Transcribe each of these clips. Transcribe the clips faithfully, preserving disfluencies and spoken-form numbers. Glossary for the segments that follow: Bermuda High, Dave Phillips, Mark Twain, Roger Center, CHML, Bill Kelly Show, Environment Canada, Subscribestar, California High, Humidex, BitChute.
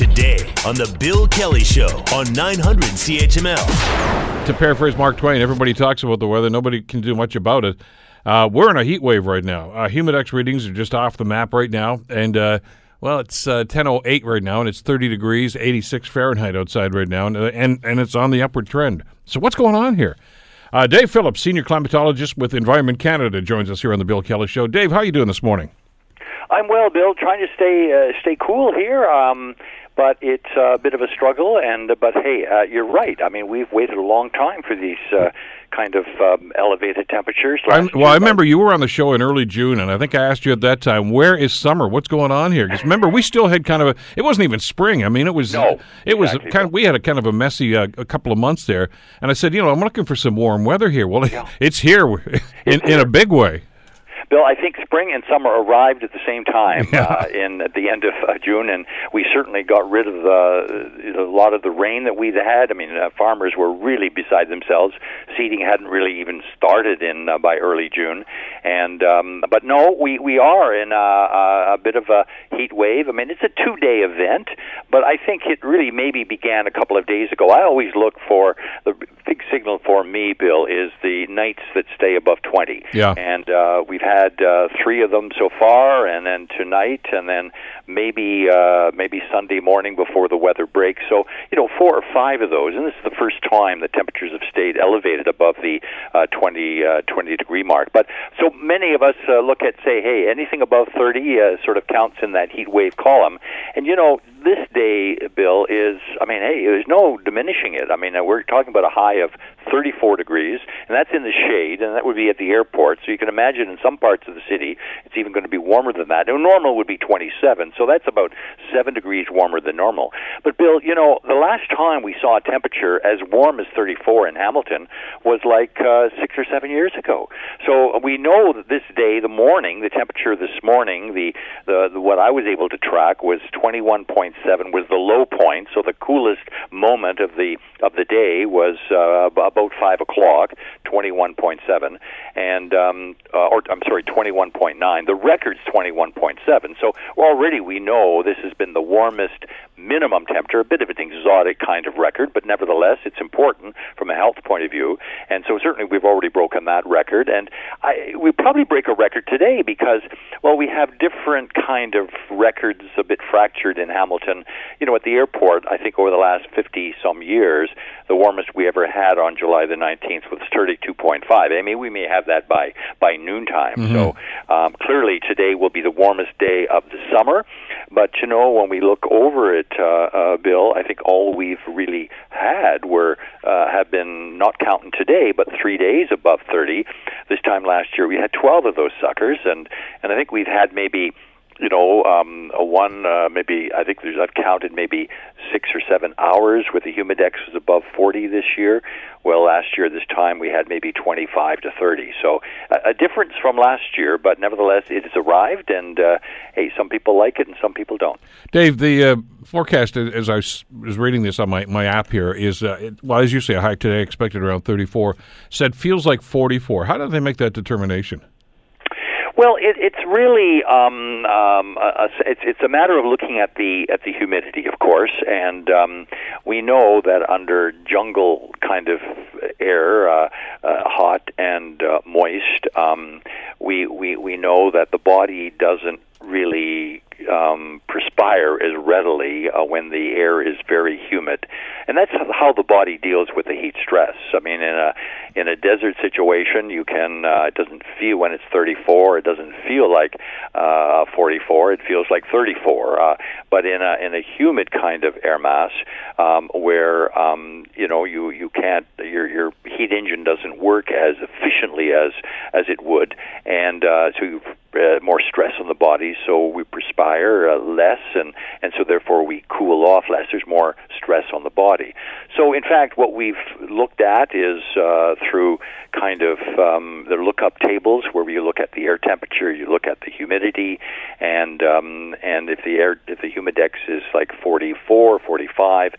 today on The Bill Kelly Show on nine hundred C H M L. To paraphrase Mark Twain, everybody talks about the weather. Nobody can do much about it. Uh, we're in a heat wave right now. Uh, Humidex readings are just off the map right now. And, uh, well, it's uh, ten oh eight right now, and it's thirty degrees, eighty-six Fahrenheit outside right now, and, and, and it's on the upward trend. So what's going on here? Uh, Dave Phillips, senior climatologist with Environment Canada, joins us here on The Bill Kelly Show. Dave, how are you doing this morning? I'm well, Bill. Trying to stay uh, stay cool here, um, but it's a bit of a struggle. And but hey, uh, you're right. I mean, we've waited a long time for these uh, kind of um, elevated temperatures. Well, year, I remember you were on the show in early June, and I think I asked you at that time, "Where is summer? What's going on here?" Because remember, we still had kind of a, it wasn't even spring. I mean, it was no, it was exactly kind of, we had a kind of a messy uh, a couple of months there. And I said, you know, I'm looking for some warm weather here. Well, yeah. it's here in, it's here. in a big way. Bill, I think spring and summer arrived at the same time yeah. uh, in at the end of uh, June, and we certainly got rid of the, a lot of the rain that we had. I mean, uh, farmers were really beside themselves. Seeding hadn't really even started in uh, by early June, and um, but no, we we are in a, a bit of a heat wave. I mean, it's a two-day event, but I think it really maybe began a couple of days ago. I always look for the big signal for me, Bill, is the nights that stay above twenty, yeah. and uh, we've had. Had uh, three of them so far, and then tonight, and then maybe uh, maybe Sunday morning before the weather breaks. So you know, four or five of those, and this is the first time the temperatures have stayed elevated above the uh, twenty degree mark. But so many of us uh, look at say, hey, anything above thirty uh, sort of counts in that heat wave column, and you know. This day, Bill, is, I mean, hey, there's no diminishing it. I mean, we're talking about a high of thirty-four degrees, and that's in the shade, and that would be at the airport. So you can imagine in some parts of the city, it's even going to be warmer than that. And normal would be twenty-seven, so that's about seven degrees warmer than normal. But, Bill, you know, the last time we saw a temperature as warm as thirty-four in Hamilton was like uh, six or seven years ago. So we know that this day, the morning, the temperature this morning, the, the, the what I was able to track was twenty-one point seven. Seven was the low point, so the coolest moment of the of the day was uh, about five o'clock, twenty-one point seven, and um, uh, or I'm sorry, twenty-one point nine. The record's twenty-one point seven. So already we know this has been the warmest minimum temperature, a bit of an exotic kind of record, but nevertheless, it's important from a health point of view. And so certainly we've already broken that record, and I, we probably break a record today because well, we have different kind of records, a bit fractured in Hamilton. You know, at the airport, I think over the last fifty-some years, the warmest we ever had on July the nineteenth was thirty-two point five. I mean, we may have that by, by noontime. Mm-hmm. So um, clearly today will be the warmest day of the summer. But, you know, when we look over it, uh, uh, Bill, I think all we've really had were uh, have been, not counting today, but three days above thirty. This time last year, we had twelve of those suckers, and, and I think we've had maybe... You know, um, a one, uh, maybe, I think there's, I've counted maybe six or seven hours with the Humidex was above forty this year. Well, last year, this time, we had maybe twenty-five to thirty. So a, a difference from last year, but nevertheless, it has arrived. And, uh, hey, some people like it and some people don't. Dave, the uh, forecast, as I was reading this on my, my app here, is, uh, it, well, as you say, a high today expected around thirty-four, said feels like forty-four. How did they make that determination? Well, it, it's really um, um, a, it's, it's a matter of looking at the at the humidity, of course, and um, we know that under jungle kind of air, uh, uh, hot and uh, moist, um, we we we know that the body doesn't really um, perspire as readily uh, when the air is very humid, and that's how the body deals with the heat stress. I mean, in a in a desert situation, you can uh, it doesn't feel when it's thirty-four, it doesn't feel like uh, forty-four, it feels like thirty-four. Uh, but in a in a humid kind of air mass, um, where um, you know you you can't your your heat engine doesn't work as efficiently as as it would, and uh, so you've Uh, more stress on the body, so we perspire uh, less, and, and so therefore we cool off less. There's more stress on the body. So, in fact, what we've looked at is uh, through kind of um, the lookup tables where you look at the air temperature, you look at the humidity, and um, and if the air if the Humidex is like forty-four, forty-five,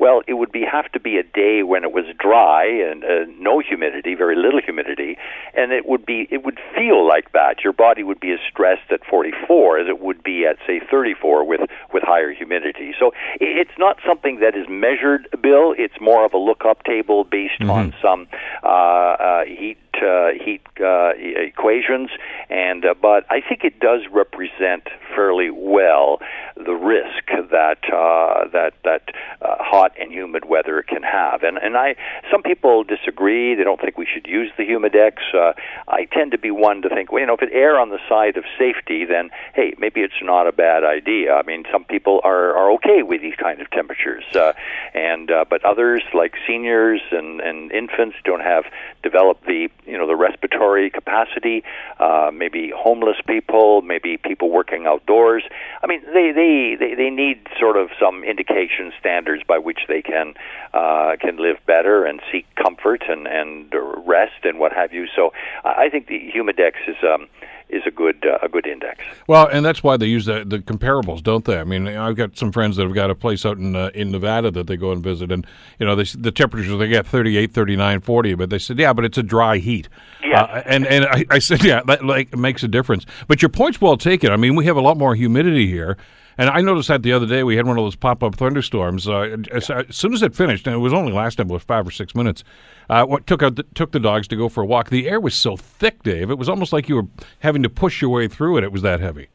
Well, it would be have to be a day when it was dry and uh, no humidity, very little humidity, and it would be it would feel like that. Your body would be as stressed at forty-four as it would be at, say, thirty-four with, with higher humidity. So it's not something that is measured, Bill. It's more of a lookup table based mm-hmm. on some uh, uh, heat Uh, heat uh, equations, and uh, but I think it does represent fairly well the risk that uh, that that uh, hot and humid weather can have. And and I some people disagree; they don't think we should use the Humidex. Uh, I tend to be one to think, well, you know, if it err on the side of safety, then hey, maybe it's not a bad idea. I mean, some people are, are okay with these kind of temperatures, uh, and uh, but others, like seniors and, and infants, don't have developed the you know, the respiratory capacity, uh, maybe homeless people, maybe people working outdoors. I mean, they, they, they, they need sort of some indication standards by which they can uh, can live better and seek comfort and, and rest and what have you. So I think the Humidex is... Um, is a good uh, a good index. Well, and that's why they use the, the comparables, don't they? I mean, I've got some friends that have got a place out in uh, in Nevada that they go and visit, and you know, they, the temperatures they get thirty-eight, thirty-nine, forty, but they said, yeah, but it's a dry heat. Yeah. Uh, and and I, I said, yeah, that like makes a difference. But your point's well taken. I mean, we have a lot more humidity here. And I noticed that the other day. We had one of those pop-up thunderstorms. Uh, as, as soon as it finished, and it was only lasted about five or six minutes, uh, what took out the, took the dogs to go for a walk. The air was so thick, Dave. It was almost like you were having to push your way through it. It was that heavy.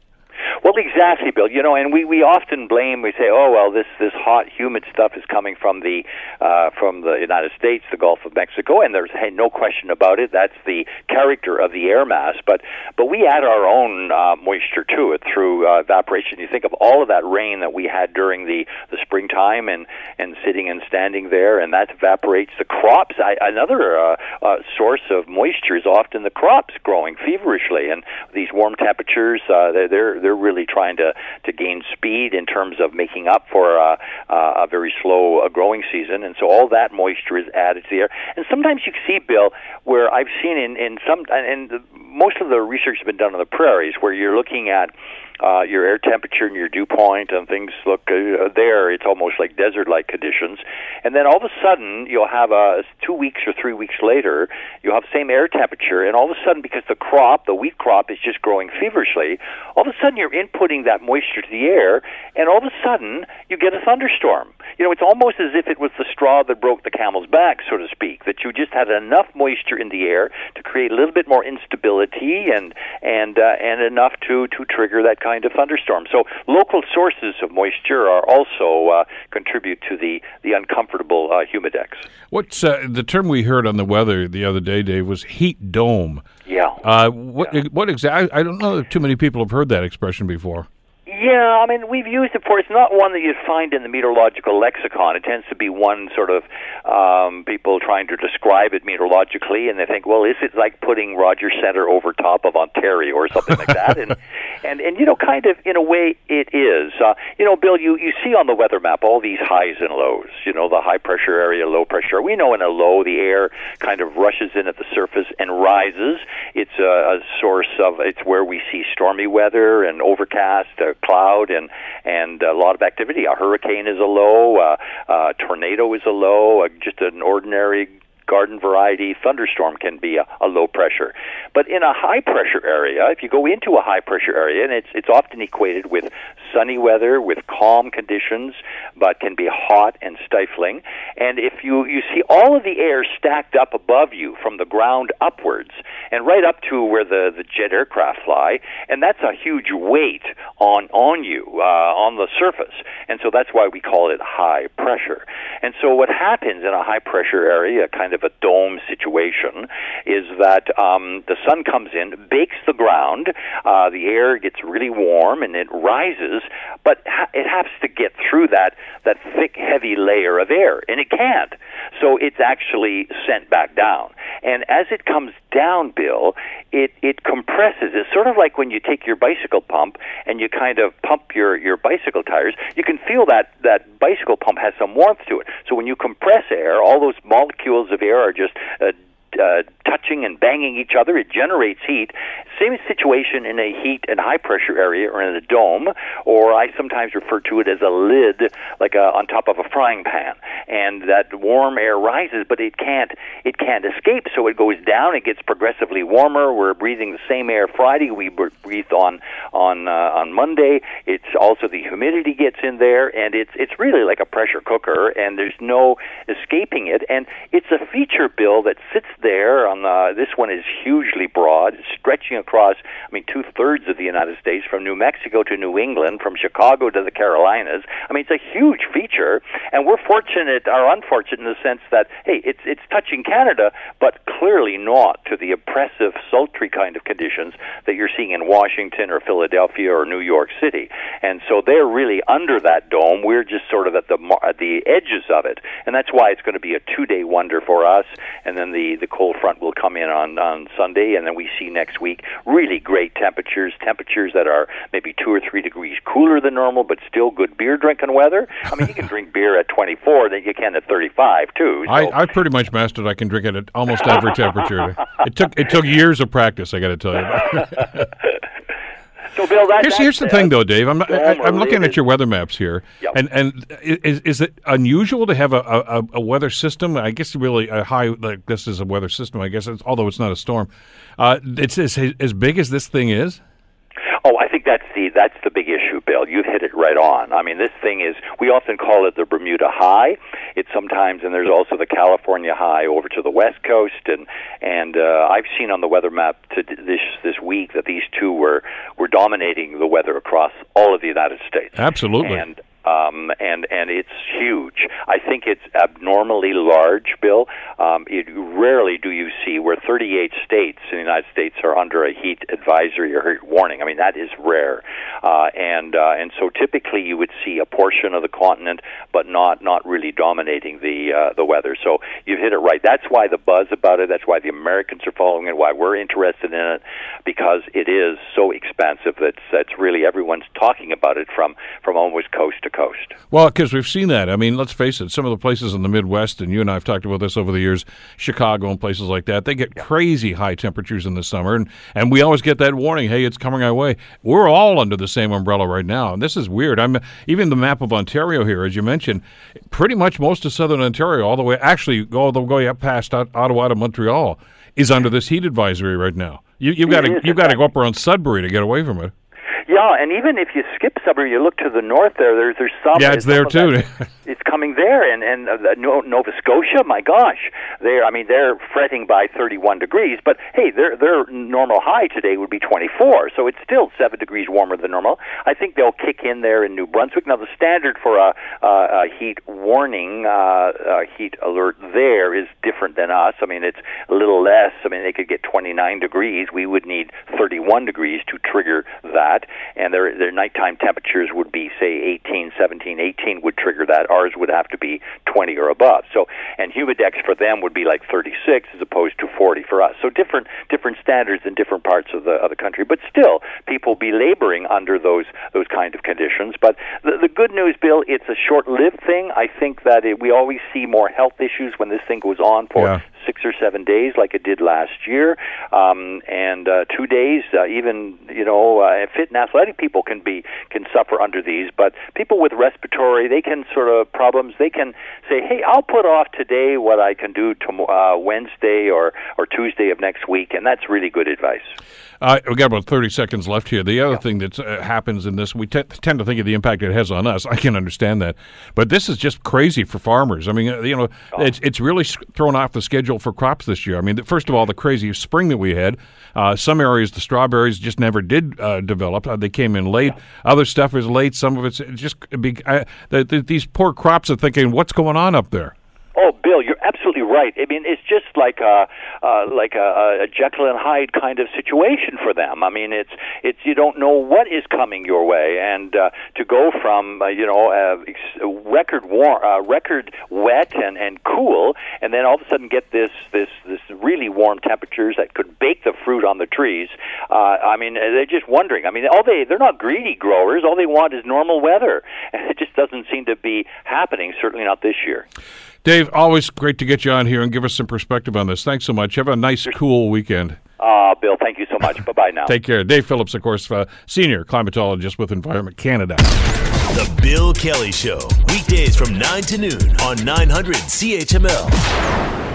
Well, exactly, Bill. You know, and we, we often blame, we say, oh, well, this, this hot, humid stuff is coming from the uh, from the United States, the Gulf of Mexico, and there's hey, no question about it. That's the character of the air mass. But but we add our own uh, moisture to it through uh, evaporation. You think of all of that rain that we had during the, the springtime and, and sitting and standing there, and that evaporates the crops. I, another uh, uh, source of moisture is often the crops growing feverishly, and these warm temperatures, uh, they're, they're really trying to, to gain speed in terms of making up for uh, uh, a very slow uh, growing season. And so all that moisture is added to the air. And sometimes you see, Bill, where I've seen in, in some, and most of the research has been done on the prairies, where you're looking at Uh, your air temperature and your dew point and things look uh, there. It's almost like desert-like conditions. And then all of a sudden, you'll have uh, two weeks or three weeks later, you'll have the same air temperature. And all of a sudden, because the crop, the wheat crop, is just growing feverishly, all of a sudden you're inputting that moisture to the air, and all of a sudden you get a thunderstorm. You know, it's almost as if it was the straw that broke the camel's back, so to speak, that you just had enough moisture in the air to create a little bit more instability and and uh, and enough to, to trigger that kind of thunderstorm. So local sources of moisture are also uh, contribute to the the uncomfortable uh, Humidex. What's uh, the term we heard on the weather the other day, Dave, was heat dome. Yeah. Uh, what yeah. what exactly? I don't know if too many people have heard that expression before. Yeah, I mean, we've used it for, it's not one that you'd find in the meteorological lexicon. It tends to be one sort of um, people trying to describe it meteorologically, and they think, well, is it like putting Roger Center over top of Ontario or something like that? And, and, and you know, kind of, in a way, it is. Uh, you know, Bill, you, you see on the weather map all these highs and lows, you know, the high-pressure area, low-pressure. We know in a low, the air kind of rushes in at the surface and rises. It's a, a source of, it's where we see stormy weather and overcast, uh, cloud and and a lot of activity. A hurricane is a low, uh, a tornado is a low, uh, just an ordinary garden variety thunderstorm can be a, a low pressure. But in a high pressure area, if you go into a high pressure area, and it's it's often equated with sunny weather, with calm conditions, but can be hot and stifling. And if you, you see all of the air stacked up above you from the ground upwards and right up to where the, the jet aircraft fly, and that's a huge weight on, on you, uh, on the surface. And so that's why we call it high pressure. And so what happens in a high pressure area, kind of of a dome situation, is that um, the sun comes in, bakes the ground, uh, the air gets really warm and it rises, but ha- it has to get through that, that thick, heavy layer of air, and it can't. So it's actually sent back down. And as it comes down, Bill, it, it compresses. It's sort of like when you take your bicycle pump and you kind of pump your, your bicycle tires, you can feel that, that bicycle pump has some warmth to it. So when you compress air, all those molecules of air are just uh, uh, touch touching and banging each other, it generates heat. Same situation in a heat and high pressure area or in a dome, or I sometimes refer to it as a lid, like a, on top of a frying pan. And that warm air rises, but it can't it can't escape, so it goes down. It gets progressively warmer. We're breathing the same air Friday we breathe on on uh, on Monday. It's also the humidity gets in there, and it's it's really like a pressure cooker, and there's no escaping it. And it's a feature, Bill, that sits there on the, this one is hugely broad, stretching across, I mean, two-thirds of the United States, from New Mexico to New England, from Chicago to the Carolinas. I mean, it's a huge feature, and we're fortunate or unfortunate in the sense that, hey, it's it's touching Canada, but clearly not to the oppressive, sultry kind of conditions that you're seeing in Washington or Philadelphia or New York City. And so they're really under that dome. We're just sort of at the at the edges of it, and that's why it's going to be a two-day wonder for us, and then the, the cold front will come in on, on Sunday, and then we see next week really great temperatures, temperatures that are maybe two or three degrees cooler than normal, but still good beer drinking weather. I mean, you can drink beer at twenty-four, then you can at thirty-five, too. So. I, I pretty much mastered I can drink it at almost every temperature. It took it took years of practice, I got to tell you. So, Bill, that, here's, here's the uh, thing, though, Dave. I'm, I, I'm looking at your weather maps here, yep. and and is is it unusual to have a, a, a weather system? I guess really a high like this is a weather system. I guess it's, although it's not a storm, uh, it's, it's as big as this thing is. Oh, I think that's the that's the big issue, Bill. You've hit it right on. I mean, this thing is, we often call it the Bermuda High. It's sometimes, and there's also the California High over to the West Coast, and and uh, I've seen on the weather map to this this week that these two were were dominating the weather across all of the United States. Absolutely. And, Um, and, and it's huge. I think it's abnormally large, Bill. Um, it, rarely do you see where thirty-eight states in the United States are under a heat advisory or heat warning. I mean, that is rare. Uh, and, uh, and so typically you would see a portion of the continent, but not, not really dominating the, uh, the weather. So you've hit it right. That's why the buzz about it, that's why the Americans are following it, why we're interested in it, because it is so expansive that that's really everyone's talking about it from, from almost coast to coast. Coast. Well, because we've seen that. I mean, let's face it, some of the places in the Midwest, and you and I have talked about this over the years, Chicago and places like that, they get yeah. crazy high temperatures in the summer, and, and we always get that warning, hey, it's coming our way. We're all under the same umbrella right now, and this is weird. I'm even the map of Ontario here, as you mentioned, pretty much most of southern Ontario, all the way, actually, go the way up past Ottawa to Montreal, is under this heat advisory right now. You, you've got to you've got to go up around Sudbury to get away from it. Yeah, and even if you skip Sudbury, you look to the north there, there's, there's some... Yeah, it's there, too. It's coming there, and, and uh, Nova Scotia, my gosh, they're, I mean, they're fretting by thirty-one degrees, but hey, their their normal high today would be twenty-four, so it's still seven degrees warmer than normal. I think they'll kick in there in New Brunswick. Now, the standard for a, a, a heat warning, uh, a heat alert there is different than us. I mean, it's a little less. I mean, they could get twenty-nine degrees. We would need thirty-one degrees to trigger that, and their their nighttime temperatures would be, say, eighteen, seventeen, eighteen would trigger that. Ours would have to be twenty or above. So, and Humidex for them would be like thirty-six as opposed to forty for us. So different different standards in different parts of the of the country, but still people belaboring under those those kind of conditions. But the, the good news, Bill, it's a short-lived thing. I think that it, we always see more health issues when this thing goes on for yeah. six or seven days, like it did last year, um, and uh, two days. Uh, even you know, uh, fit and athletic people can be can suffer under these, but people with respiratory, they can sort of problems. They can say, "Hey, I'll put off today what I can do to uh, Wednesday or or Tuesday of next week," and that's really good advice. Uh, we've got about thirty seconds left here. The other yeah. thing that uh, happens in this, we t- tend to think of the impact it has on us. I can understand that. But this is just crazy for farmers. I mean, uh, you know, oh. it's it's really thrown off the schedule for crops this year. I mean, first of all, the crazy spring that we had. Uh, some areas, the strawberries just never did uh, develop. Uh, they came in late. Yeah. Other stuff is late. Some of it's just be, uh, the, the, these poor crops are thinking, what's going on up there? Oh, Bill, you're absolutely right. I mean, it's just like a uh, like a, a Jekyll and Hyde kind of situation for them. I mean, it's it's you don't know what is coming your way, and uh, to go from uh, you know uh, record warm, uh, record wet and, and cool, and then all of a sudden get this this this really warm temperatures that could bake the fruit on the trees. Uh, I mean, they're just wondering. I mean, all they they're not greedy growers. All they want is normal weather, and it just doesn't seem to be happening. Certainly not this year. Dave, always great to get you on here and give us some perspective on this. Thanks so much. Have a nice, cool weekend. Uh, Bill, thank you so much. Bye-bye now. Take care. Dave Phillips, of course, uh, senior climatologist with Environment Canada. The Bill Kelly Show, weekdays from nine to noon on nine hundred C H M L.